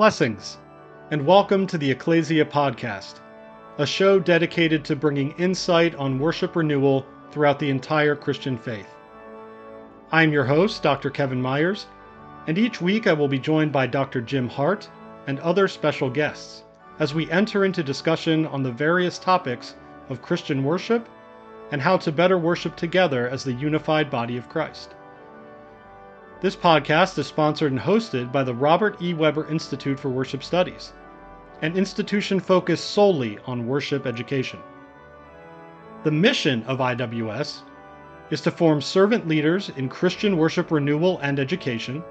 Blessings, and welcome to the Ecclesia Podcast, a show dedicated to bringing insight on worship renewal throughout the entire Christian faith. I'm your host, Dr. Kevin Myers, and each week I will be joined by Dr. Jim Hart and other special guests as we enter into discussion on the various topics of Christian worship and how to better worship together as the unified body of Christ. This podcast is sponsored and hosted by the Robert E. Webber Institute for Worship Studies, an institution focused solely on worship education. The mission of IWS is to form servant leaders in Christian worship renewal and education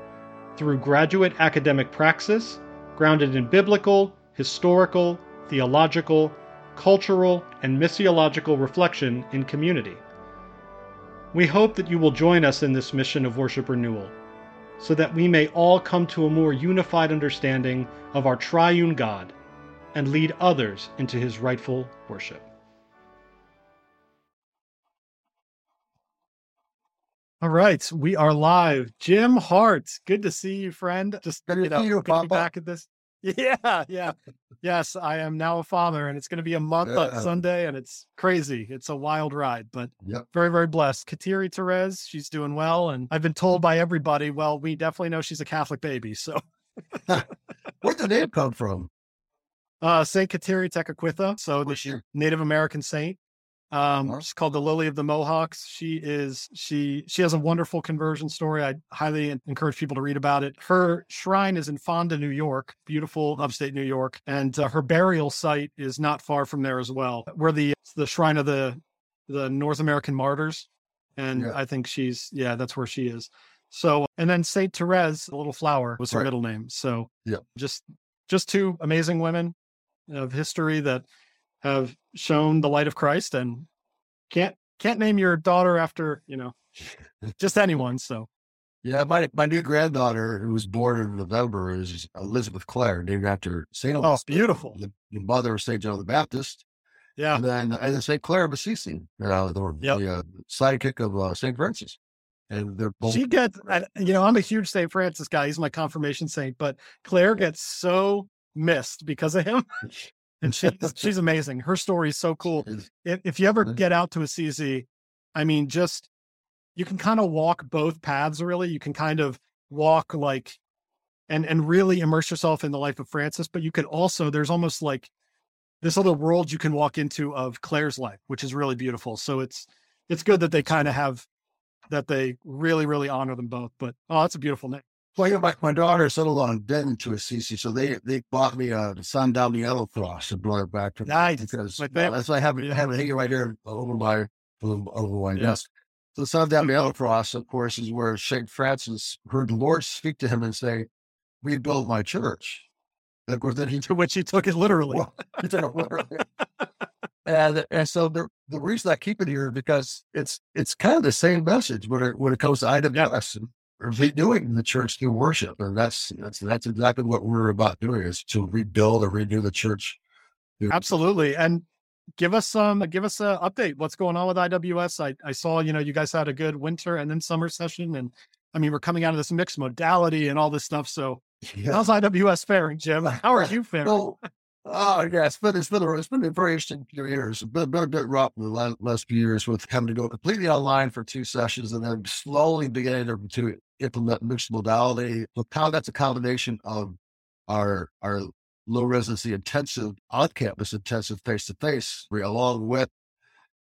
through graduate academic praxis grounded in biblical, historical, theological, cultural, and missiological reflection in community. We hope that you will join us in this mission of worship renewal, so that we may all come to a more unified understanding of our triune God and lead others into his rightful worship. All right, we are live. Jim Hart, good to see you, friend. Just good to be back at this. Yeah. Yes, I am now a father, and it's going to be a month on Sunday, and it's crazy. It's a wild ride, but very, very blessed. Kateri Tekakwitha, she's doing well, and I've been told by everybody, well, we definitely know she's a Catholic baby, so. Where'd the name come from? St. Kateri Tekakwitha, so the Native American saint. She's called the Lily of the Mohawks. She has a wonderful conversion story. I highly encourage people to read about it. Her shrine is in Fonda, New York, beautiful upstate New York. And her burial site is not far from there as well, where the shrine of the North American martyrs. And I think that's where she is. So, and then St. Therese, the little flower was her middle name. So just two amazing women of history that have shown the light of Christ, and can't name your daughter after, just anyone. So. Yeah. My new granddaughter, who was born in November, is Elizabeth Claire, named after St. Elizabeth. Oh, beautiful. The mother of St. John the Baptist. Yeah. And then St. Claire of Assisi, the sidekick of St. Francis. And they're both. She gets, I'm a huge St. Francis guy. He's my confirmation saint, but Claire gets so missed because of him. And she's amazing. Her story is so cool. If you ever get out to Assisi, you can kind of walk both paths, really. You can kind of walk and really immerse yourself in the life of Francis, but you can also, there's almost like this other world you can walk into of Claire's life, which is really beautiful. So it's good that they kind of have, that they really, really honor them both, but that's a beautiful name. Well, my daughter settled on Denver to Assisi, so they bought me a San Damiano Cross and brought it back to me. Nice. Because that's why I have it hanging right here over my desk. So the San Damiano Cross, of course, is where St. Francis heard the Lord speak to him and say, rebuild my church. And of course, then he took, which he took it literally. Well, he took it literally. And so the reason I keep it here is because it's kind of the same message when it comes to IWS. Yeah. Redoing the church through worship, and that's exactly what we're about doing, is to rebuild or renew the church. Absolutely, and give us an update. What's going on with IWS? I saw you guys had a good winter and then summer session, and we're coming out of this mixed modality and all this stuff. So how's IWS faring, Jim? How are you faring? Well, it's been a very interesting few years. Been a bit rough in the last few years with having to go completely online for two sessions, and then slowly beginning to implement mixed modality. Look, how that's a combination of our low residency intensive, on campus intensive, face to face, along with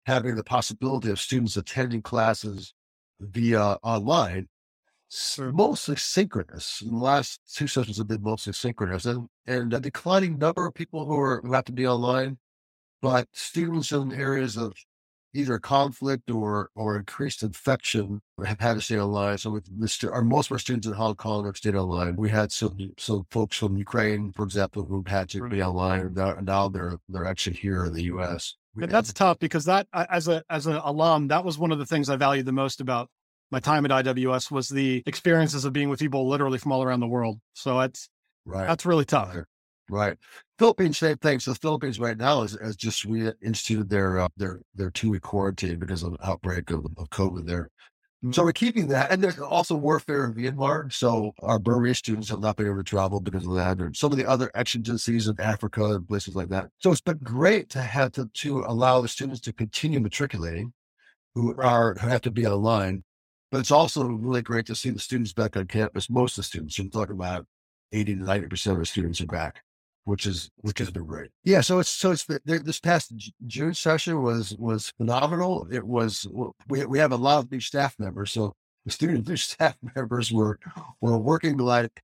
having the possibility of students attending classes via online. Sure. Mostly synchronous. The last two sessions have been mostly synchronous, and a declining number of people who have to be online, but students in areas of either conflict or increased infection have had to stay online. So most of our students in Hong Kong have stayed online. We had some folks from Ukraine, for example, who had to be online, and now they're actually here in the U.S. And that's tough, because that, as an alum, that was one of the things I valued the most about my time at IWS, was the experiences of being with people literally from all around the world. So that's really tough. Right. Philippines, same thing. So the Philippines right now is just, we instituted their 2-week quarantine because of an outbreak of COVID there. So we're keeping that. And there's also warfare in Myanmar. So our Berea students have not been able to travel because of that, and some of the other exigencies in Africa and places like that. So it's been great to have to allow the students to continue matriculating who have to be online. But it's also really great to see the students back on campus. Most of the students, you're talking about 80 to 90% of the students are back, which has been great. Yeah. So it's this past June session was phenomenal. It was, we have a lot of new staff members. So the new staff members were working like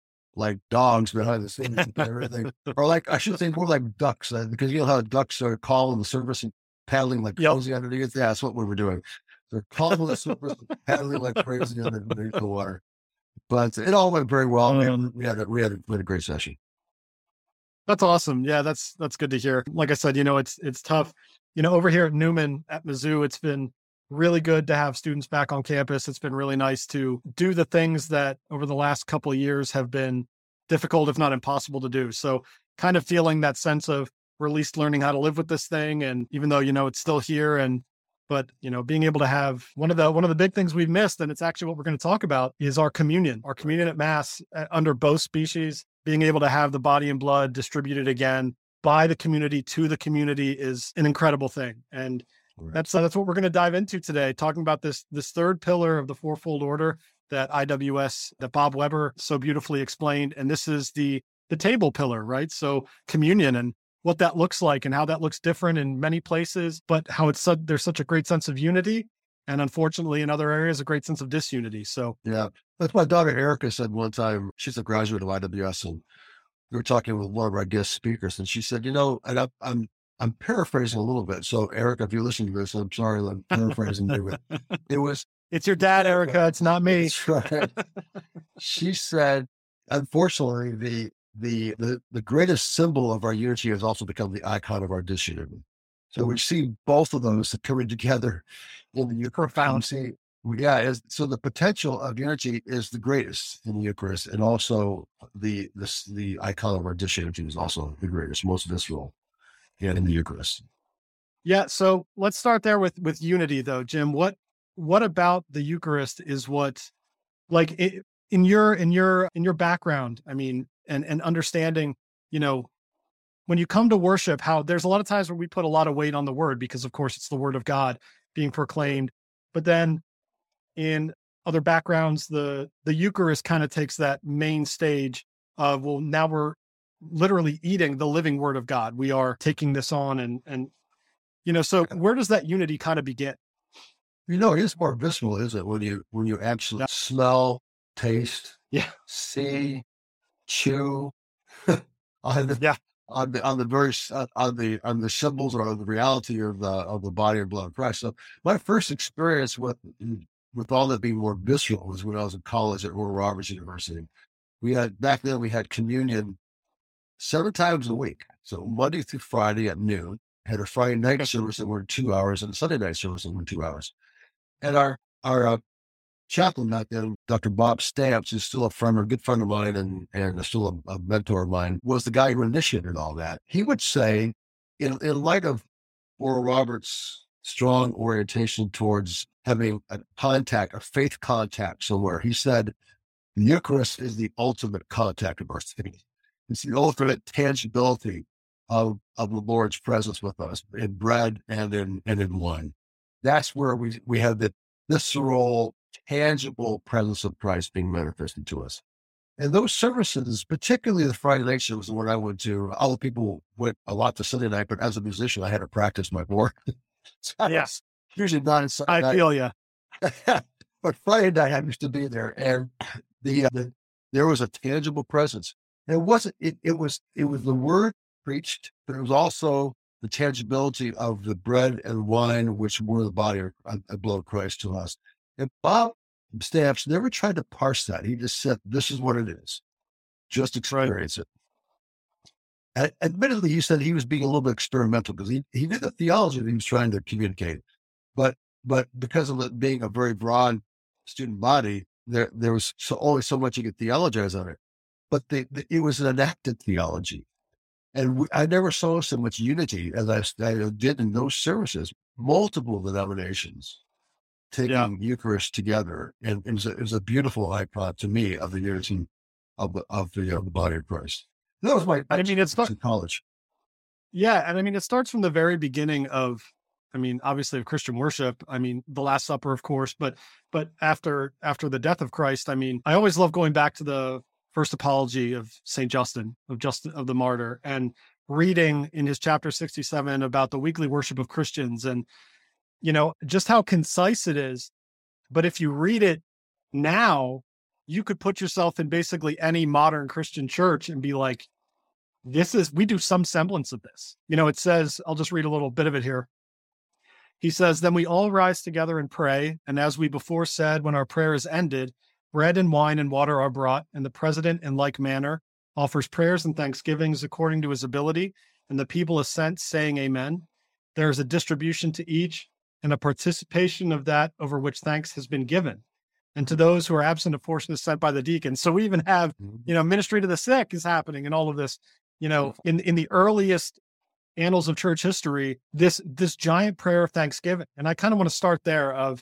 dogs behind the scenes and everything, or like, I should say more like ducks, because you know how ducks are calling the surface and paddling like crazy underneath. Yeah. That's what we were doing. They're calling the surface and paddling like crazy underneath the water. But it all went very well. We had a great session. That's awesome. Yeah, that's good to hear. Like I said, it's tough. Over here at Newman at Mizzou, it's been really good to have students back on campus. It's been really nice to do the things that over the last couple of years have been difficult, if not impossible to do. So kind of feeling that sense of we're at least learning how to live with this thing. And even though, it's still here but being able to have one of the big things we've missed, and it's actually what we're going to talk about, is our communion at Mass under both species. Being able to have the body and blood distributed again by the community to the community is an incredible thing. And that's what we're going to dive into today, talking about this third pillar of the fourfold order that IWS, that Bob Webber so beautifully explained. And this is the table pillar, right? So communion and what that looks like and how that looks different in many places, but how there's such a great sense of unity. And unfortunately, in other areas, a great sense of disunity. So, yeah, that's my daughter Erica said one time. She's a graduate of IWS, and we were talking with one of our guest speakers, and she said, and I'm paraphrasing a little bit. So, Erica, if you listen to this, I'm sorry, I'm paraphrasing you. It's your dad, Erica. It's not me. That's right. She said, unfortunately, the greatest symbol of our unity has also become the icon of our disunity. So we see both of those coming together in the Eucharist. So the potential of unity is the greatest in the Eucharist, and also the icon of our disunity is also the greatest, most visceral in the Eucharist. Yeah. So let's start there with unity, though, Jim. What about the Eucharist is what, like in your background? I mean, and understanding, when you come to worship, how there's a lot of times where we put a lot of weight on the word, because of course it's the word of God being proclaimed. But then in other backgrounds, the Eucharist kind of takes that main stage of, well, now we're literally eating the living word of God. We are taking this on and so where does that unity kind of begin? It is more visceral, isn't it? When you actually smell, taste, see, chew. On the symbols or on the reality of the body and blood of Christ. So my first experience with all that being more visceral was when I was in college at Oral Roberts University. Back then we had communion 7 times a week. So Monday through Friday at noon, had a Friday night service that were 2 hours and a Sunday night service that were 2 hours. And our chaplain back then, Dr. Bob Stamps, who's still a good friend of mine and still a mentor of mine, was the guy who initiated all that. He would say, in light of Oral Roberts' strong orientation towards having a faith contact somewhere, he said, the Eucharist is the ultimate contact of our faith. It's the ultimate tangibility of the Lord's presence with us in bread and in wine. That's where we have the visceral, tangible presence of Christ being manifested to us. And those services, particularly the Friday night service, the one I went to, other people went a lot to Sunday night, but as a musician, I had to practice my board. Yes. Usually not in Sunday night. I feel you. But Friday night, I used to be there, and there was a tangible presence. And it was the word preached, but it was also the tangibility of the bread and wine, which were the body and blood of Christ to us. And Bob Stamps never tried to parse that. He just said, this is what it is. Just experience it. And admittedly, he said he was being a little bit experimental because he knew the theology that he was trying to communicate. But because of it being a very broad student body, there was only so much you could theologize on it. But it was an enacted theology. And I never saw so much unity as I did in those services. Multiple denominations. taking Eucharist together. And it was a beautiful icon to me of the unity of the body of Christ. That was my, in college. Yeah. And I mean, it starts from the very beginning of, I mean, obviously of Christian worship. I mean, the Last Supper, of course, but after the death of Christ, I mean, I always love going back to the first apology of St. Justin of the Martyr and reading in his chapter 67 about the weekly worship of Christians and, you know, just how concise it is. But if you read it now, you could put yourself in basically any modern Christian church and be like, we do some semblance of this. You know, it says, I'll just read a little bit of it here. He says, then we all rise together and pray. And as we before said, when our prayer is ended, bread and wine and water are brought, and the president in like manner offers prayers and thanksgivings according to his ability. And the people assent, saying, amen. There is a distribution to each and a participation of that over which thanks has been given. And to those who are absent, a portion is sent by the deacon. So we even have, you know, ministry to the sick is happening and all of this. You know, in the earliest annals of church history, this giant prayer of thanksgiving. And I kind of want to start there of,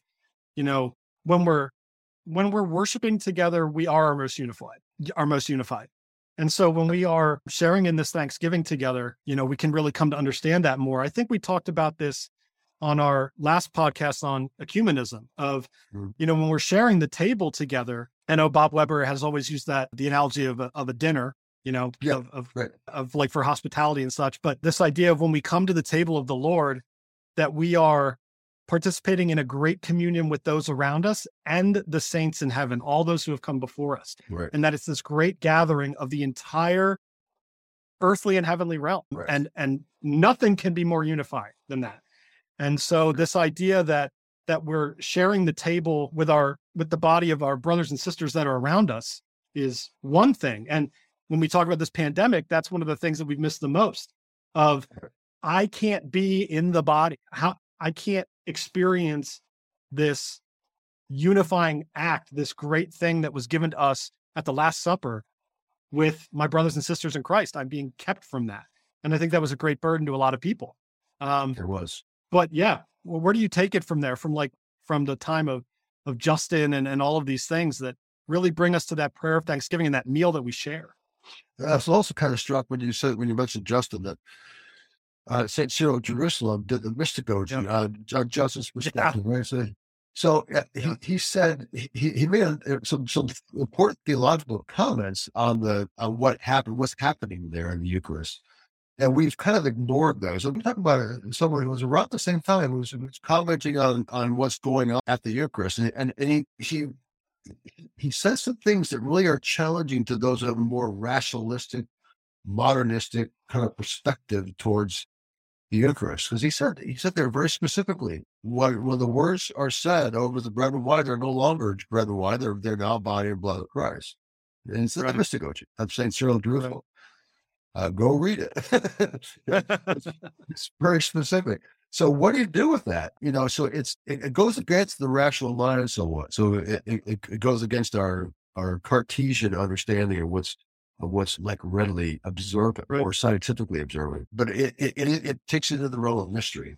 you know, when we're worshiping together, we are our most unified. And so when we are sharing in this thanksgiving together, you know, we can really come to understand that more. I think we talked about this on our last podcast on ecumenism of, you know, when we're sharing the table together, I know Bob Weber has always used the analogy of a dinner, you know, of like for hospitality and such. But this idea of when we come to the table of the Lord, that we are participating in a great communion with those around us and the saints in heaven, all those who have come before us. Right. And that it's this great gathering of the entire earthly and heavenly realm. Right. And nothing can be more unified than that. And so this idea that we're sharing the table with the body of our brothers and sisters that are around us is one thing. And when we talk about this pandemic, that's one of the things that we've missed the most of, I can't be in the body. I can't experience this unifying act, this great thing that was given to us at the Last Supper with my brothers and sisters in Christ. I'm being kept from that. And I think that was a great burden to a lot of people. It was. But yeah, well, where do you take it from there? From the time of Justin and all of these things that really bring us to that prayer of thanksgiving and that meal that we share. I was also kind of struck when you mentioned Justin, that St. Cyril of Jerusalem did the mystagogy on Justin's perspective. Yeah. Right? So he said, he made some important theological comments on what's happening there in the Eucharist. And we've kind of ignored those. I'm talking about someone who was around the same time who was commenting on what's going on at the Eucharist. And he says some things that really are challenging to those who have a more rationalistic, modernistic kind of perspective towards the Eucharist. Because he said there very specifically, when the words are said over the bread and wine, they're no longer bread and wine, they're now body and blood of Christ. And it's the mystagogy of St. Cyril of Jerusalem. Right. Go read it. It's very specific. So what do you do with that? You know, so it goes against the rational mind somewhat. So it goes against our Cartesian understanding of what's like readily observant or scientifically observant. But it takes it into the realm of mystery.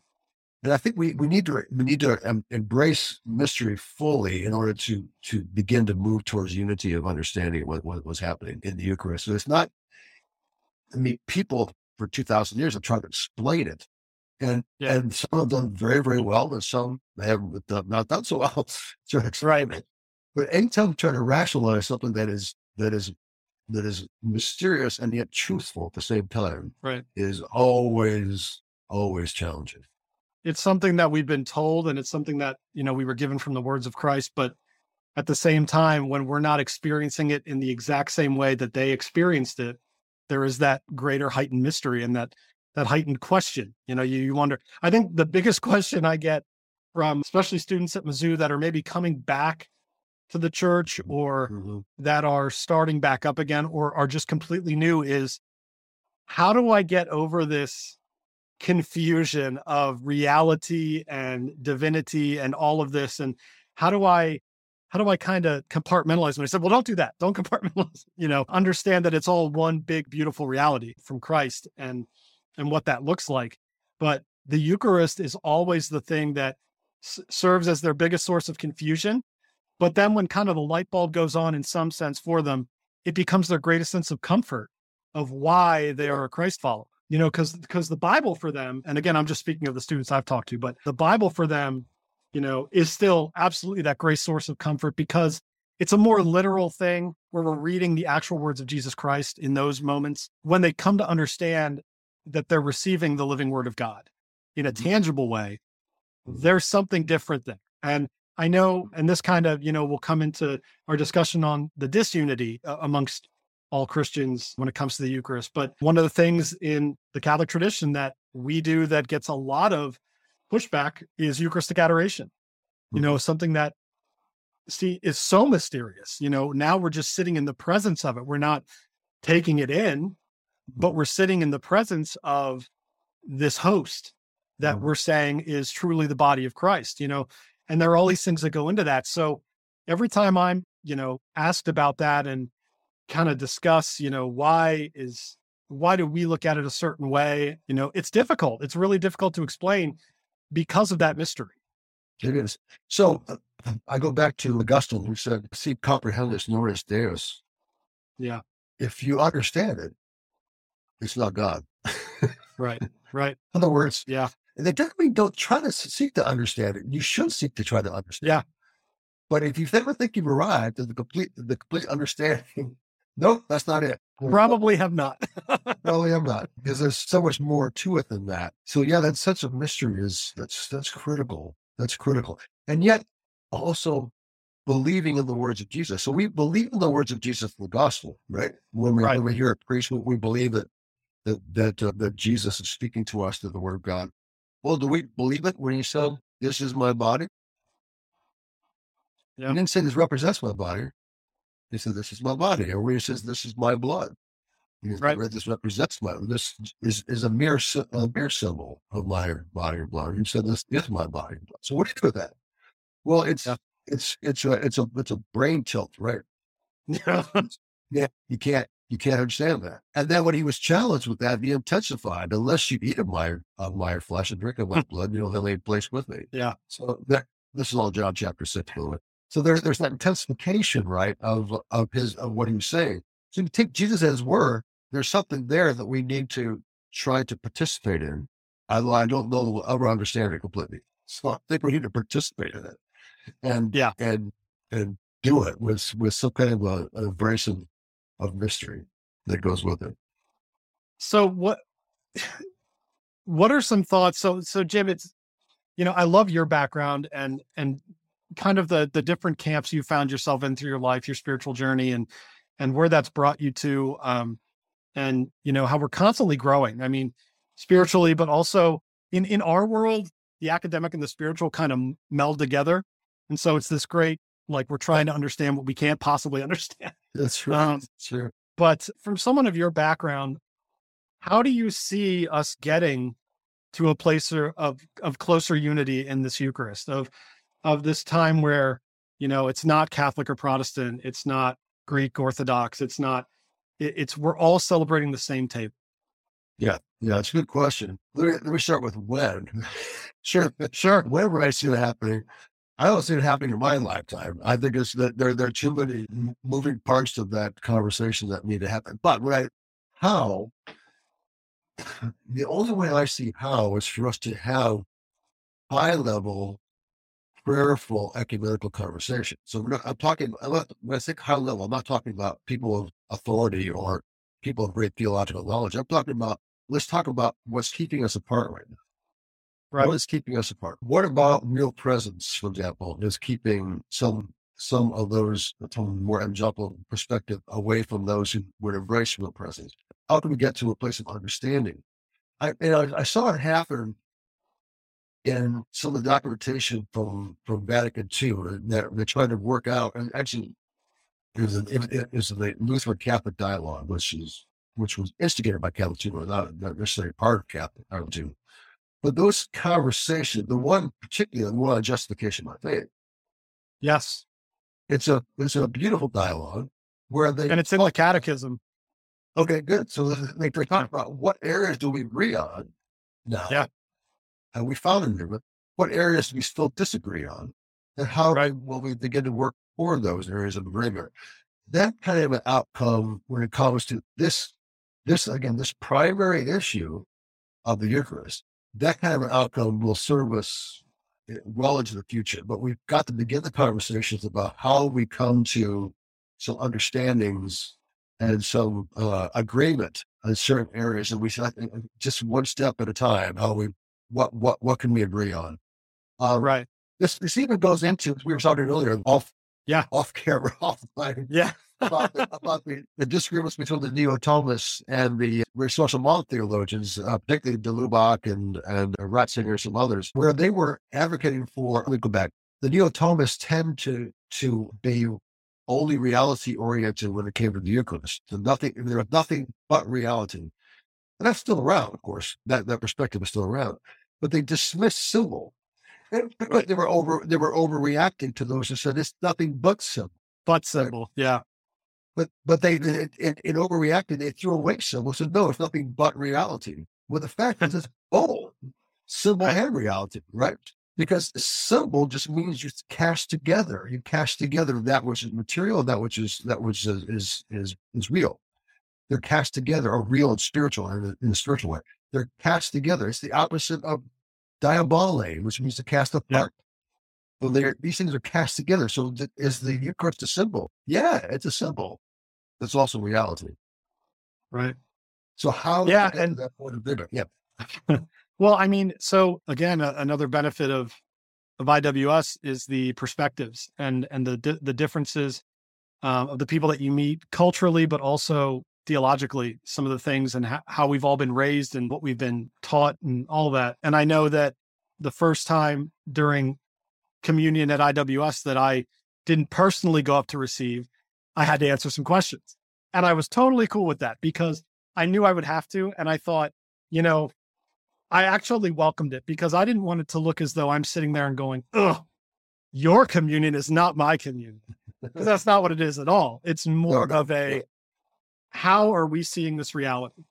And I think we need to embrace mystery fully in order to begin to move towards unity of understanding what was happening in the Eucharist. So it's not, I mean, people for 2,000 years have tried to explain it, and some have done very, very well, and some have not done so well to explain it. But anytime you try to rationalize something that is mysterious and yet truthful at the same time, is always challenging. It's something that we've been told, and it's something that, you know, we were given from the words of Christ. But at the same time, when we're not experiencing it in the exact same way that they experienced it, there is that greater heightened mystery and that heightened question. You know, you wonder. I think the biggest question I get from especially students at Mizzou that are maybe coming back to the church or that are starting back up again or are just completely new is, how do I get over this confusion of reality and divinity and all of this? And how do I kind of compartmentalize when I said, well, don't do that. Don't compartmentalize, you know, understand that it's all one big, beautiful reality from Christ and what that looks like. But the Eucharist is always the thing that serves as their biggest source of confusion. But then when kind of the light bulb goes on in some sense for them, it becomes their greatest sense of comfort of why they are a Christ follower. You know, because the Bible for them, and again, I'm just speaking of the students I've talked to, but the Bible for them, you know, is still absolutely that great source of comfort because it's a more literal thing where we're reading the actual words of Jesus Christ in those moments when they come to understand that they're receiving the living word of God in a tangible way. There's something different there. And I know, and this kind of, you know, will come into our discussion on the disunity amongst all Christians when it comes to the Eucharist. But one of the things in the Catholic tradition that we do that gets a lot of pushback is Eucharistic adoration. You know, something that, see, is so mysterious. You know, now we're just sitting in the presence of it. We're not taking it in, but we're sitting in the presence of this host that we're saying is truly the body of Christ, you know, and there are all these things that go into that. So every time I'm, you know, asked about that and kind of discuss, you know, why do we look at it a certain way? You know, it's difficult. It's really difficult to explain because of that mystery. It is. So I go back to Augustine, who said, "Si comprehendes non est Deus." Yeah. If you understand it, it's not God. Right. Right. In other words, yeah. They definitely don't try to seek to understand it. You should seek to try to understand. Yeah. It. But if you ever think you've arrived at the complete understanding, nope, that's not it. Probably have not. Probably have not, because there's so much more to it than that. So yeah, that sense of mystery is that's critical. That's critical. And yet also believing in the words of Jesus. So we believe in the words of Jesus in the gospel, right? When we hear a priest, we believe that Jesus is speaking to us through the word of God. Well, do we believe it when he said, "This is my body"? Yeah. He didn't say this represents my body. He said, "This is my body." Or when he says, "This is my blood," he said, right. "This represents my. This is a mere symbol of my body or blood." He said, "This is my body." So what do you do with that? Well, it's a brain tilt, right? Yeah, you can't understand that. And then when he was challenged with that, he intensified, "Unless you eat of my flesh and drink of my blood, you know, they lay in place with me." Yeah. So this is all John chapter 6. So there's that intensification, right, of what he was saying. So if you take Jesus at his word, there's something there that we need to try to participate in. I don't know that we'll ever understand it completely. So I think we need to participate in it and do it with some kind of an embrace of mystery that goes with it. So what are some thoughts? So Jim, it's, you know, I love your background and kind of the different camps you found yourself in through your life, your spiritual journey, and where that's brought you to, and you know, how we're constantly growing. I mean, spiritually, but also in our world, the academic and the spiritual kind of meld together. And so it's this great, like, we're trying to understand what we can't possibly understand. That's right. Sure. But from someone of your background, how do you see us getting to a place of closer unity in this Eucharist, of this time where, you know, it's not Catholic or Protestant, it's not Greek Orthodox, it's we're all celebrating the same table? Yeah. Yeah. It's a good question. Let me start with when. Sure. Whenever I see that happening, I don't see it happening in my lifetime. I think it's that there are too many moving parts of that conversation that need to happen. But the only way I see how is for us to have high level prayerful ecumenical conversation. So when I say high level, I'm not talking about people of authority or people of great theological knowledge. I'm talking about, let's talk about what's keeping us apart right now. Right. What is keeping us apart? What about real presence, for example, is keeping some of those from a more evangelical perspective away from those who would embrace real presence? How can we get to a place of understanding? I saw it happen in some of the documentation from Vatican II, and they're trying to work out. And actually, it was the Lutheran Catholic dialogue, which was instigated by Catholic II, not necessarily part of Catholic II. But those conversations, the one particularly, the one on justification by faith. Yes. It's a beautiful dialogue where they... And it's in the catechism. Okay, good. So they talk about what areas do we agree on now. Yeah. And we found an agreement. what areas we still disagree on, and how will we begin to work for those areas of agreement. That kind of an outcome when it comes to this primary issue of the Eucharist, that kind of an outcome will serve us well into the future. But we've got to begin the conversations about how we come to some understandings and some agreement on certain areas. And we just one step at a time, what can we agree on? Right. This even goes into, we were talking earlier, off camera, about the disagreements between the neo-Thomists and the social model theologians, particularly De Lubac and Ratzinger and some others, where they were advocating for, let me go back, the neo-Thomists tend to be only reality-oriented when it came to the Eucharist. There was nothing but reality. And that's still around, of course. That perspective is still around. But they dismissed symbol. They were overreacting to those who said it's nothing but symbol. But symbol, yeah. But they in overreacting, they threw away symbol. Said no, it's nothing but reality. Well, the fact is, it's both symbol and reality, right? Because symbol just means you cash together. You cash together that which is material, that which is real. They're cast together, are real and spiritual in a spiritual way. They're cast together. It's the opposite of diabole, which means to cast apart. Well, these things are cast together. So is the Eucharist a symbol? Yeah, it's a symbol. That's also reality. Right. So how do you get to that point of vigor? Yeah. Well, I mean, so again, another benefit of IWS is the perspectives and the differences of the people that you meet culturally, but also theologically, some of the things and how we've all been raised and what we've been taught and all that. And I know that the first time during communion at IWS that I didn't personally go up to receive, I had to answer some questions. And I was totally cool with that because I knew I would have to. And I thought, I actually welcomed it because I didn't want it to look as though I'm sitting there and going, "Ugh, your communion is not my communion." Because that's not what it is at all. It's more of a, how are we seeing this reality?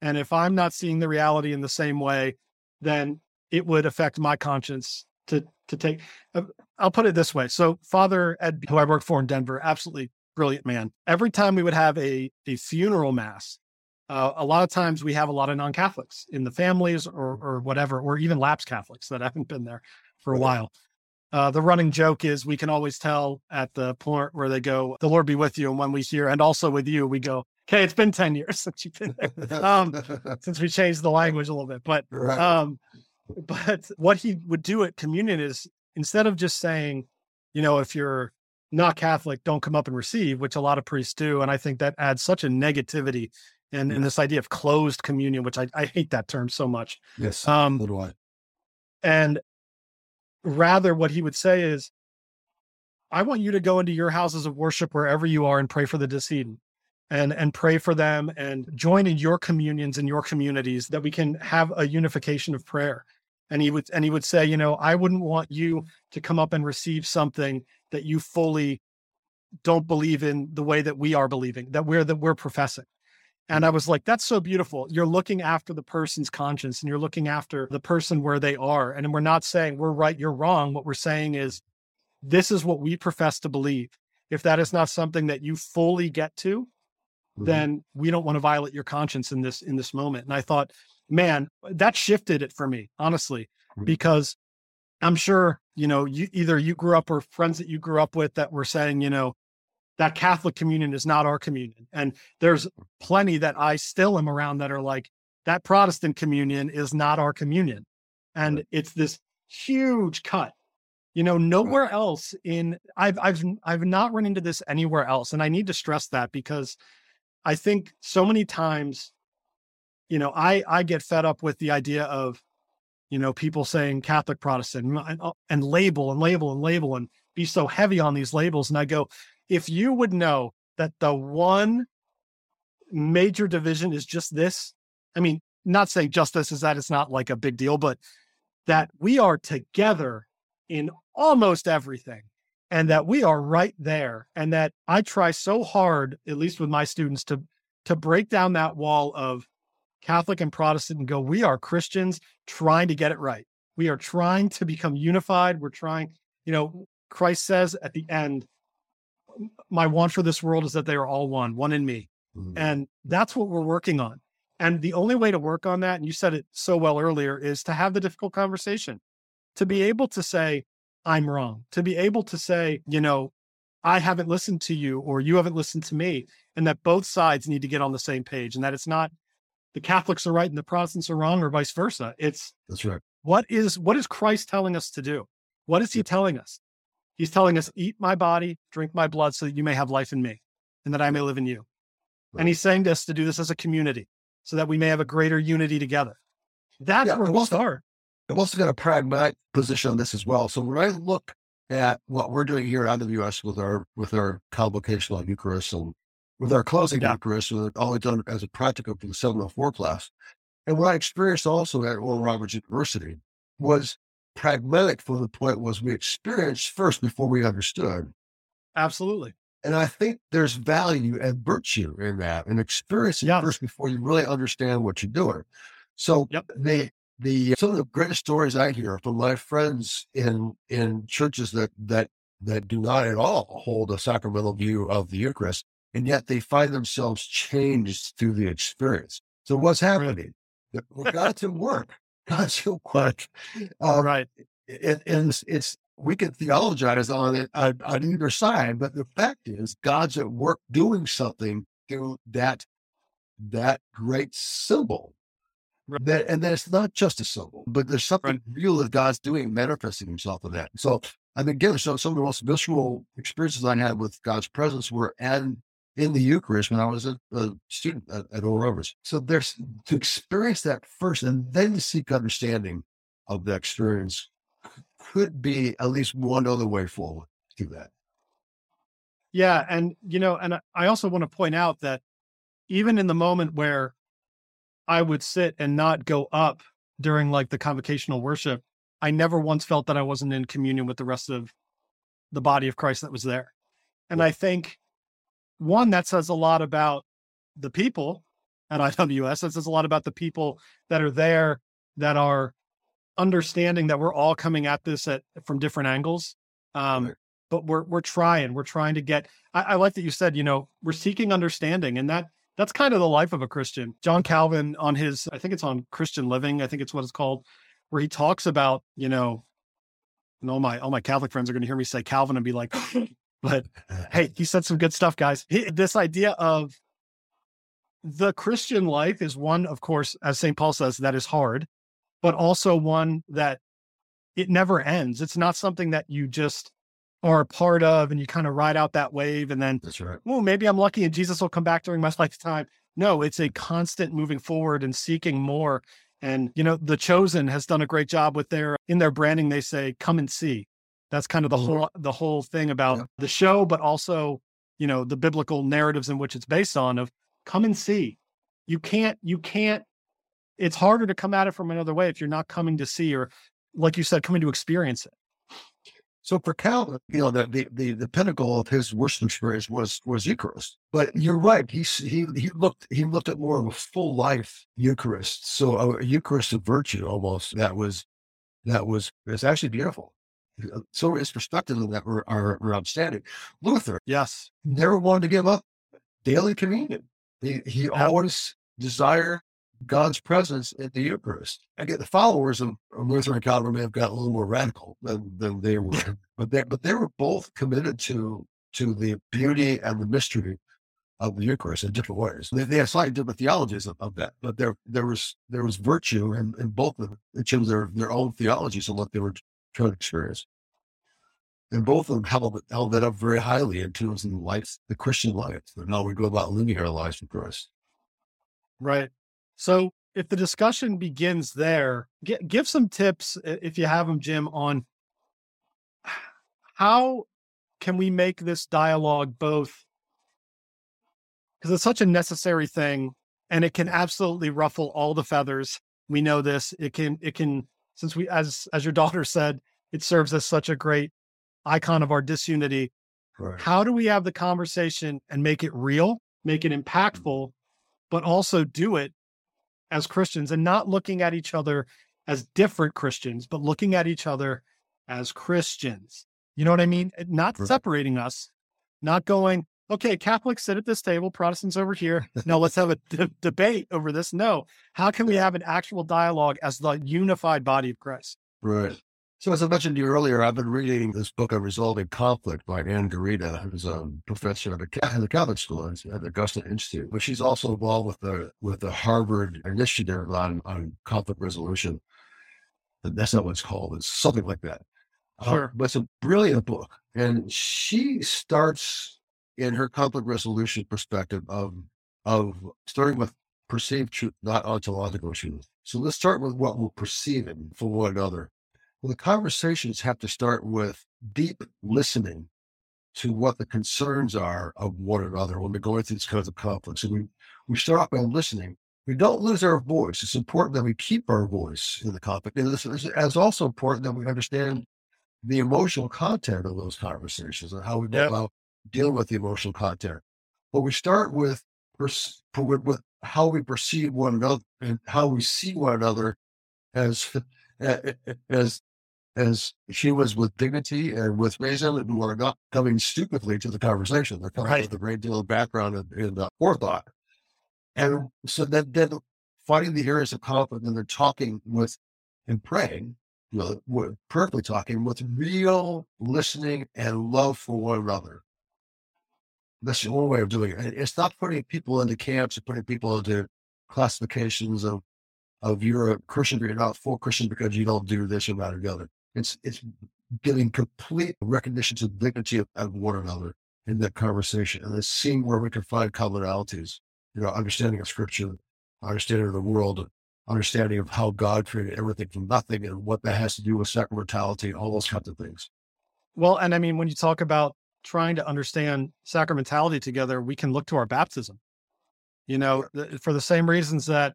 And if I'm not seeing the reality in the same way, then it would affect my conscience to take. I'll put it this way. So Father Ed, who I work for in Denver, absolutely brilliant man. Every time we would have a funeral mass, a lot of times we have a lot of non-Catholics in the families or whatever, or even lapsed Catholics that haven't been there for a while. The running joke is we can always tell at the point where they go, "The Lord be with you." And when we hear, "and also with you," we go, "Okay, it's been 10 years since you've been there," since we changed the language a little bit. But what he would do at communion is instead of just saying, if you're not Catholic, don't come up and receive, which a lot of priests do. And I think that adds such a negativity and this idea of closed communion, which I hate that term so much. Yes, so do I. And rather what he would say is, I want you to go into your houses of worship wherever you are and pray for the decedent. And pray for them and join in your communions in your communities that we can have a unification of prayer. And he would say, I wouldn't want you to come up and receive something that you fully don't believe in the way that we are believing, that we're professing. And I was like, that's so beautiful. You're looking after the person's conscience and you're looking after the person where they are. And we're not saying we're right, you're wrong. What we're saying is, this is what we profess to believe. If that is not something that you fully get to, then we don't want to violate your conscience in this moment. And I thought, man, that shifted it for me, honestly, because I'm sure, either you grew up or friends that you grew up with that were saying, that Catholic communion is not our communion. And there's plenty that I still am around that are like, that Protestant communion is not our communion. And it's this huge cut. Nowhere else I've not run into this anywhere else. And I need to stress that because I think so many times, I get fed up with the idea of, people saying Catholic Protestant and label and be so heavy on these labels. And I go, if you would know that the one major division is just this, I mean, not saying just this is that it's not like a big deal, but that we are together in almost everything. And that we are right there. And that I try so hard, at least with my students, to break down that wall of Catholic and Protestant and go, we are Christians trying to get it right. We are trying to become unified. We're trying, you know, Christ says at the end, my want for this world is that they are all one in me. Mm-hmm. And that's what we're working on. And the only way to work on that, and you said it so well earlier, is to have the difficult conversation, to be able to say, I'm wrong, to be able to say, you know, I haven't listened to you or you haven't listened to me, and that both sides need to get on the same page, and that it's not the Catholics are right and the Protestants are wrong or vice versa. It's that's right. What is Christ telling us to do? What is he telling us? He's telling us, eat my body, drink my blood so that you may have life in me and that I may live in you. Right. And he's saying this to do this as a community so that we may have a greater unity together. That's where we'll start. I've also got a pragmatic position on this as well. So when I look at what we're doing here out of the U.S. with our convocational Eucharist and with our closing Eucharist, with all we've done as a practicum for the 704 class, and what I experienced also at Oral Roberts University was pragmatic from the point was we experienced first before we understood. Absolutely. And I think there's value and virtue in that, and experiencing first before you really understand what you're doing. So some of the greatest stories I hear from my friends in churches that do not at all hold a sacramental view of the Eucharist, and yet they find themselves changed through the experience. So what's happening? We've got to work. Right. It's we can theologize on it on either side, but the fact is God's at work doing something through that great symbol. Right. And that it's not just a symbol, but there's something real that God's doing, manifesting himself in that. So, I mean, again, so some of the most visceral experiences I had with God's presence were in the Eucharist when I was a student at Oral Roberts. So there's to experience that first and then to seek understanding of the experience could be at least one other way forward to that. Yeah. And, you know, and I also want to point out that even in the moment where I would sit and not go up during like the convocational worship, I never once felt that I wasn't in communion with the rest of the body of Christ that was there. And I think, one, that says a lot about the people at IWS. That says a lot about the people that are there, that are understanding that we're all coming at this from different angles. But we're trying to get, I like that you said, you know, we're seeking understanding, and that's kind of the life of a Christian. John Calvin on his, I think it's on Christian Living, I think it's what it's called, where he talks about, you know, and all my Catholic friends are going to hear me say Calvin and be like, but hey, he said some good stuff, guys. This idea of the Christian life is one, of course, as St. Paul says, that is hard, but also one that it never ends. It's not something that you just are a part of and you kind of ride out that wave and then, that's right. Oh, maybe I'm lucky and Jesus will come back during my lifetime. No, it's a constant moving forward and seeking more. And, you know, The Chosen has done a great job with in their branding, they say, come and see. That's kind of the whole thing about the show, but also, you know, the biblical narratives in which it's based on of come and see. You can't, it's harder to come at it from another way if you're not coming to see, or like you said, coming to experience it. So for Calvin, you know, the pinnacle of his worship experience was Eucharist. But you're right. He looked at more of a full life Eucharist. So a Eucharist of virtue almost that was it's actually beautiful. So his perspective on that were outstanding. Luther, yes, never wanted to give up daily communion. He always desired God's presence at the Eucharist. Again, the followers of Luther and Calvin may have gotten a little more radical than they were, but they were both committed to the beauty and the mystery of the Eucharist in different ways. They had slightly different theologies of that, but there was virtue in both of them in terms of their own theologies and what they were trying to experience. And both of them held that up very highly in terms of the Christian life. So now we go about living our lives with Christ. Right. So if the discussion begins there, give some tips, if you have them, Jim, on how can we make this dialogue both, because it's such a necessary thing and it can absolutely ruffle all the feathers. We know this. It can, since we, as your daughter said, it serves as such a great icon of our disunity. Right. How do we have the conversation and make it real, make it impactful, but also do it as Christians and not looking at each other as different Christians, but looking at each other as Christians. You know what I mean? Not separating us, not going, okay, Catholics sit at this table, Protestants over here. No, let's have a debate over this. No. How can we have an actual dialogue as the unified body of Christ? Right. So as I mentioned to you earlier, I've been reading this book on resolving conflict by Ann Garrity, who's a professor at the Catholic school at the Augustine Institute, but she's also involved with the Harvard initiative on conflict resolution. That's not what it's called. It's something like that. Sure. But it's a brilliant book. And she starts in her conflict resolution perspective of starting with perceived truth, not ontological truth. So let's start with what we're perceiving for one another. Well, the conversations have to start with deep listening to what the concerns are of one another when we're going through these kinds of conflicts. And we start off by listening. We don't lose our voice. It's important that we keep our voice in the conflict. And it's also important that we understand the emotional content of those conversations and how we go about dealing with the emotional content. But we start with how we perceive one another and how we see one another as she was with dignity and with reason, and we're not coming stupidly to the conversation. They're coming with a great deal of background and forethought. And so then finding the areas of conflict, and they're talking with and praying, we're perfectly talking with real listening and love for one another. That's the only way of doing it. It's not putting people into camps or putting people into classifications of you're a Christian, but you're not full Christian because you don't do this or that or the other. It's giving complete recognition to the dignity of one another in that conversation, and it's seeing where we can find commonalities, understanding of scripture, understanding of the world, understanding of how God created everything from nothing and what that has to do with sacramentality, all those kinds of things. Well, and I mean, when you talk about trying to understand sacramentality together, we can look to our baptism, for the same reasons that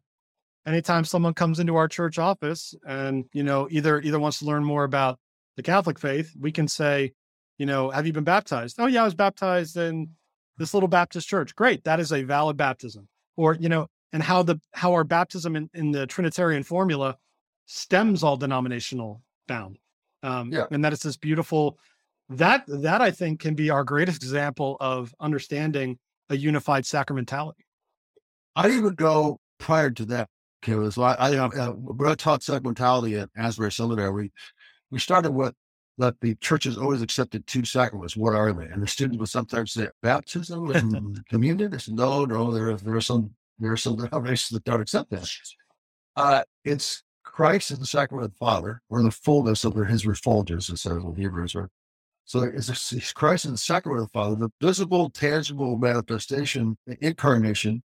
anytime someone comes into our church office and, either wants to learn more about the Catholic faith, we can say, have you been baptized? Oh yeah, I was baptized in this little Baptist church. Great. That is a valid baptism. Or, and how our baptism in the Trinitarian formula stems all denominational bound. And that is this beautiful, that I think can be our greatest example of understanding a unified sacramentality. I even go prior to that. Okay, so when I taught sacramentality at Asbury Seminary, we started with that the church has always accepted two sacraments. What are they? And the students would sometimes say baptism and communion. It's no, there are some denominations that don't accept that. It's Christ as the sacrament of the Father, or the fullness of his refulgence, it says in Hebrews, right? So it's Christ as the sacrament of the Father, the visible, tangible manifestation, the incarnation.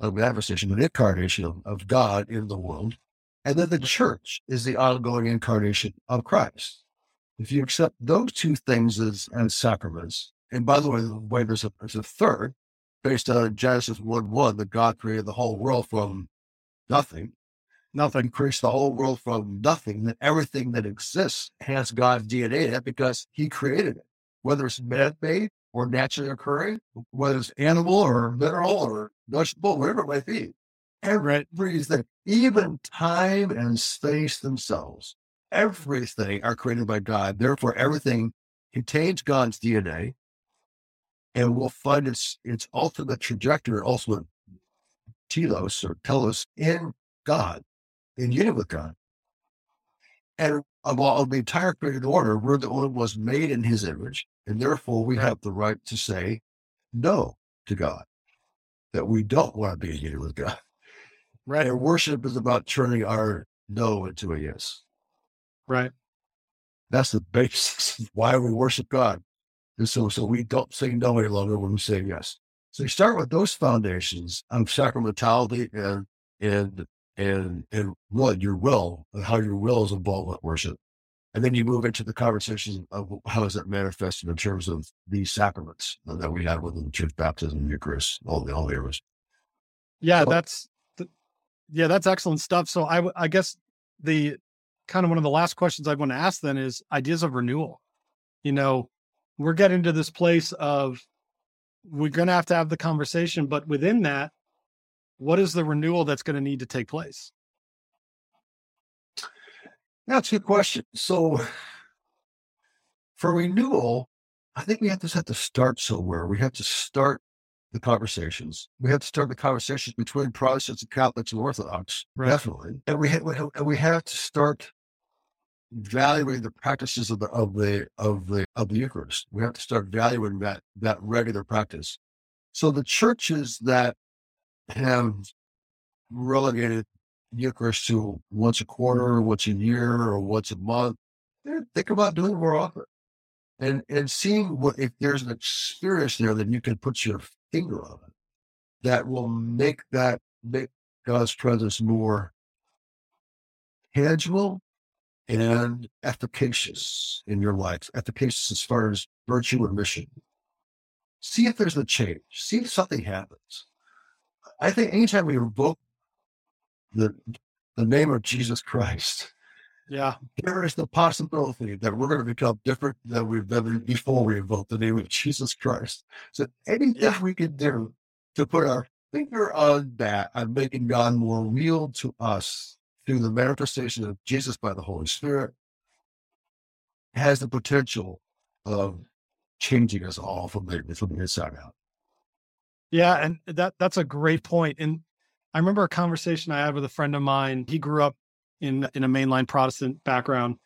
An incarnation of God in the world. And then the church is the ongoing incarnation of Christ. If you accept those two things as sacraments, and by the way, there's a third based on Genesis 1:1, that God created the whole world from nothing, creates the whole world from nothing, that everything that exists has God's DNA in it because he created it, whether it's man-made or naturally occurring, whether it's animal or mineral or vegetable, whatever it might be. Everything, even time and space themselves, everything are created by God. Therefore, everything contains God's DNA and will find its ultimate trajectory, ultimate telos or telos in God, in union with God. And of the entire created order, we're the only ones made in his image. And therefore, we have the right to say no to God, that we don't want to be in union with God. Right. And worship is about turning our no into a yes. Right. That's the basis of why we worship God. And so we don't say no any longer when we say yes. So you start with those foundations of sacramentality and what your will and how your will is involved with worship. And then you move into the conversation of how is that manifested in terms of the sacraments that we have within the church, baptism, and Eucharist, all the areas. Yeah, that's excellent stuff. So I guess the kind of one of the last questions I want to ask then is ideas of renewal. We're getting to this place of we're going to have the conversation, but within that, what is the renewal that's going to need to take place? That's a good question. So for renewal, I think we have to start somewhere. We have to start the conversations. We have to start the conversations between Protestants and Catholics and Orthodox, right. Definitely. And we have to start valuing the practices of the Eucharist. We have to start valuing that regular practice. So the churches that have relegated Eucharist to once a quarter, once a year, or once a month, think about doing it more often. And seeing what, if there's an experience there that you can put your finger on it, that will make God's presence more tangible and efficacious in your life, efficacious as far as virtue and mission. See if there's a change. See if something happens. I think anytime we invoke the name of Jesus Christ, yeah, there is the possibility that we're going to become different than we've been before we invoke the name of Jesus Christ. So anything we can do to put our finger on that, on making God more real to us through the manifestation of Jesus by the Holy Spirit, has the potential of changing us all from the inside out. Yeah, and that's a great point. And I remember a conversation I had with a friend of mine. He grew up in a mainline Protestant background.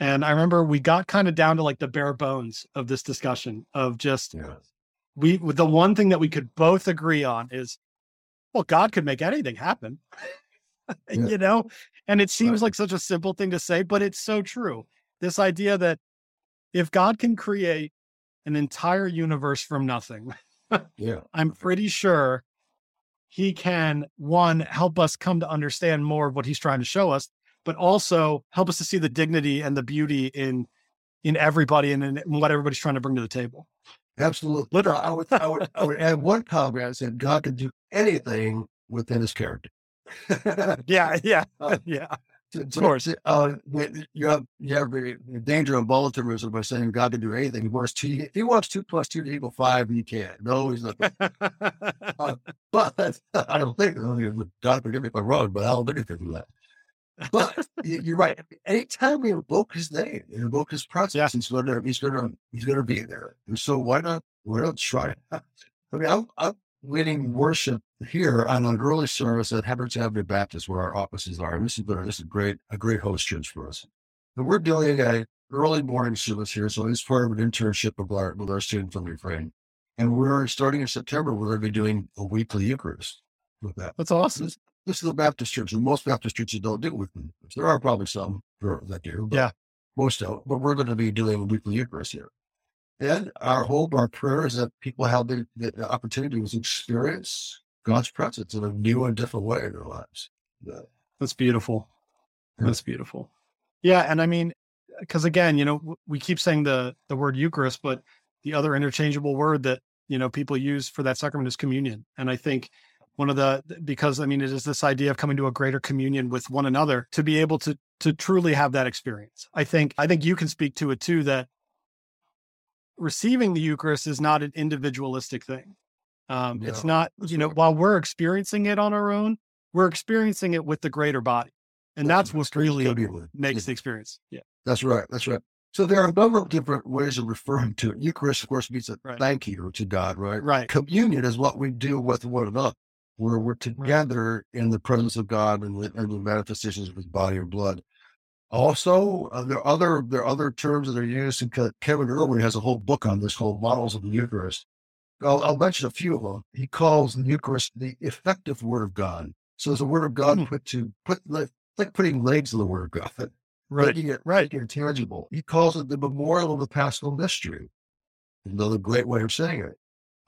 And I remember we got kind of down to like the bare bones of this discussion of just, the one thing that we could both agree on is, well, God could make anything happen, you know? And it seems like such a simple thing to say, but it's so true. This idea that if God can create an entire universe from nothing, I'm pretty sure he can, one, help us come to understand more of what he's trying to show us, but also help us to see the dignity and the beauty in everybody and in what everybody's trying to bring to the table. Absolutely. I would add one comment that God can do anything within his character. Of course. You have the danger of voluntarism by saying God can do anything. If he wants 2 + 2 = 5, he can. No, he's not. But I don't think, God forgive me if I'm wrong, but I'll do anything for that. But you're right. Anytime we invoke his name, invoke his presence, he's going to be there. And so why not try it? I mean, I'm leading worship here on an early service at Heberts Avenue Baptist, where our offices are. And this is a great host church for us. And we're doing an early morning service here. So it's part of an internship with our students from Ukraine. And we're starting in September, we're going to be doing a weekly Eucharist with that. That's awesome. This is a Baptist church, and most Baptist churches don't do weekly. There are probably some that do, but most don't. But we're going to be doing a weekly Eucharist here. And our hope, our prayer is that people have the opportunity to experience God's presence in a new and different way in their lives. Yeah. That's beautiful. Yeah. That's beautiful. Yeah. And I mean, because again, we keep saying the word Eucharist, but the other interchangeable word that, people use for that sacrament is communion. And I think it is this idea of coming to a greater communion with one another to be able to truly have that experience. I think you can speak to it too, that receiving the Eucharist is not an individualistic thing. It's not, while we're experiencing it on our own, we're experiencing it with the greater body. And that's what really makes the experience. Yeah, that's right. So there are a number of different ways of referring to it. Eucharist, of course, means a thank you to God, right? Right. Communion is what we do with one another, where we're together in the presence of God and the manifestations of his body and blood. Also, there are other terms that are used, and Kevin Irwin has a whole book on this called Models of the Eucharist. I'll mention a few of them. He calls the Eucharist the effective Word of God. So it's a Word of God like putting legs on the Word of God. Right. Making it tangible. He calls it the memorial of the Paschal Mystery. Another great way of saying it.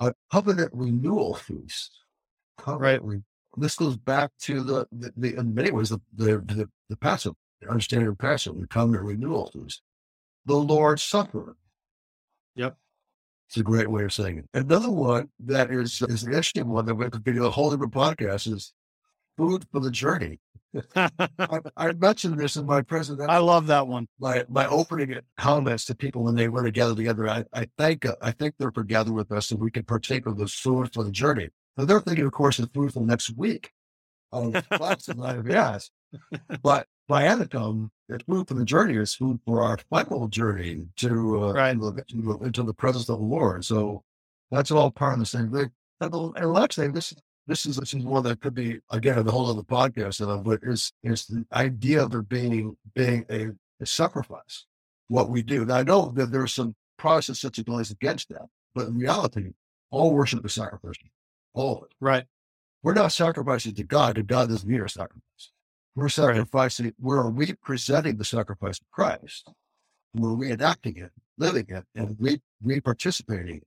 A covenant renewal feast. This goes back to the in many ways, the Passover, the understanding of Passover, the covenant renewal feast. The Lord's Supper. Yep. It's a great way of saying it. Another one that is an interesting one that we could do a whole different podcast is food for the journey. I mentioned this in my presentation. I love that one. My opening comments to people when they were together, I thank them for gathering with us so we can partake of the food for the journey. Now they're thinking, of course, of food for next week. But by Anacom, The group of the journeyers who brought Michael journey to into the presence of the Lord. So that's all part of the same thing. And last thing, this is one that could be again the whole other podcast, but it's the idea of there being a sacrifice. What we do. Now I know that there are some Protestant sensibilities against that, but in reality, all worship is sacrificial. All of it. Right. We're not sacrificing to God, and God doesn't need our sacrifice. We're sacrificing, we're representing the sacrifice of Christ. We're reenacting it, living it, and re-participating in it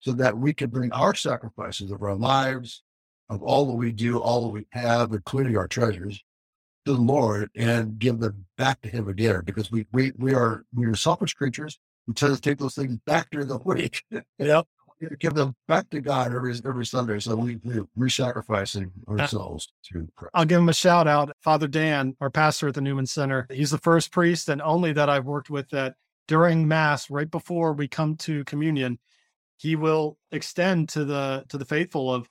so that we can bring our sacrifices of our lives, of all that we do, all that we have, including our treasures, to the Lord and give them back to Him again. Because we are selfish creatures. We tend to take those things back during the week. Give them back to God every Sunday. So we're re-sacrificing ourselves to Christ. I'll give him a shout out. Father Dan, our pastor at the Newman Center, he's the first priest and only that I've worked with that during Mass, right before we come to communion, he will extend to the faithful of,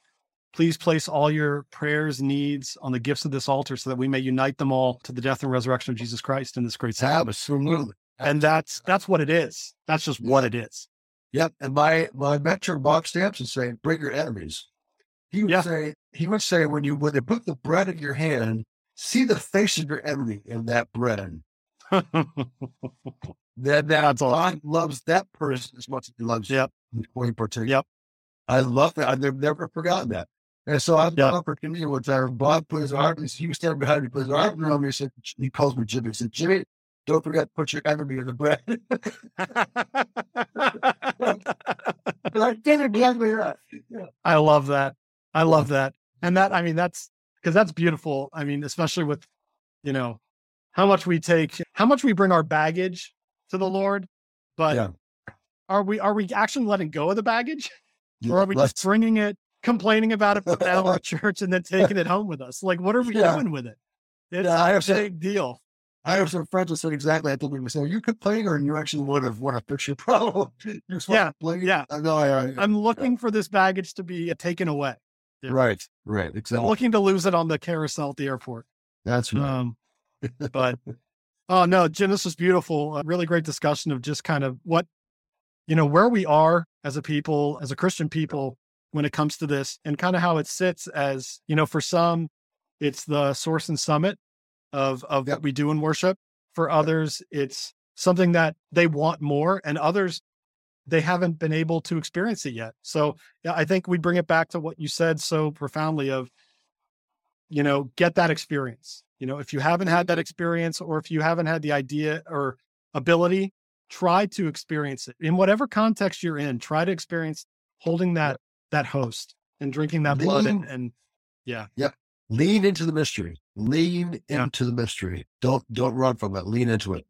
please place all your prayers, needs on the gifts of this altar so that we may unite them all to the death and resurrection of Jesus Christ in this great sacrifice. Absolutely. And that's what it is. That's just what it is. Yep. And my mentor, Bob Stamps, is saying, bring your enemies. He would say when they put the bread in your hand, see the face of your enemy in that bread. Then God loves that person as much as he loves you in particular. Yep. I love that. I've never forgotten that. And so I have an opportunity one time. Bob put his arm, he was standing behind me, put his arm around me, he calls me Jimmy. He said, Jimmy, don't forget to put your enemy in the bread. I love that. I love that. And that, I mean, that's beautiful. I mean, especially with, how much we bring our baggage to the Lord, but are we actually letting go of the baggage? Or are we just bringing it, complaining about it for now at church and then taking it home with us? Like, what are we doing with it? It's a big deal. I have some friends that said exactly that to me. So you complaining, or you actually would have want to fix your problem. I'm looking for this baggage to be taken away. Yeah. Right, exactly. I'm looking to lose it on the carousel at the airport. That's right. But oh no, Jim, this was beautiful. A really great discussion of just kind of what where we are as a people, as a Christian people, when it comes to this, and kind of how it sits as for some, it's the source and summit of what we do in worship. For others, it's something that they want more, and others, they haven't been able to experience it yet. So I think we bring it back to what you said so profoundly of, get that experience. If you haven't had that experience, or if you haven't had the idea or ability, try to experience it in whatever context you're in. Try to experience holding that host and drinking that blood and lean into the mystery. Lean into the mystery. Don't run from it. Lean into it.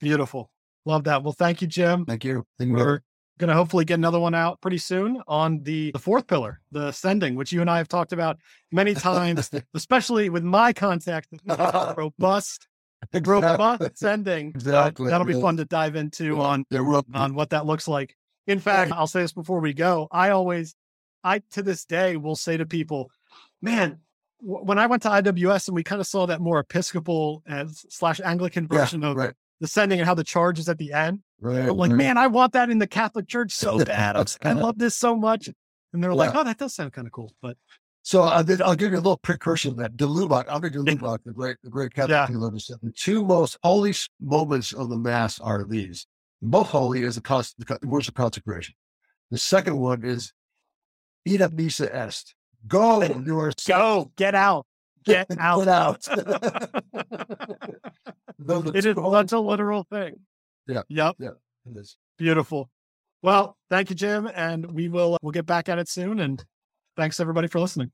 Beautiful. Love that. Well, thank you, Jim. Thank you. We're going to hopefully get another one out pretty soon on the fourth pillar, the sending, which you and I have talked about many times, especially with my contact. Robust sending. Exactly. That'll be fun to dive into on what that looks like. In fact, I'll say this before we go. I to this day will say to people, man, when I went to IWS and we kind of saw that more Episcopal / Anglican version of the sending and how the charge is at the end. Right, I'm like, man, I want that in the Catholic Church so bad. I love this so much. And they're like, oh, that does sound kind of cool. But so I'll give you a little precursor to that. De Lubac, the great Catholic theologian, said the two most holy moments of the Mass are these. The most holy is the words of consecration. The second one is ida missa est. Go, get out. Get out. That's a literal thing. Yeah. Yep. Yeah, it is. Beautiful. Well, thank you, Jim. And we'll get back at it soon. And thanks everybody for listening.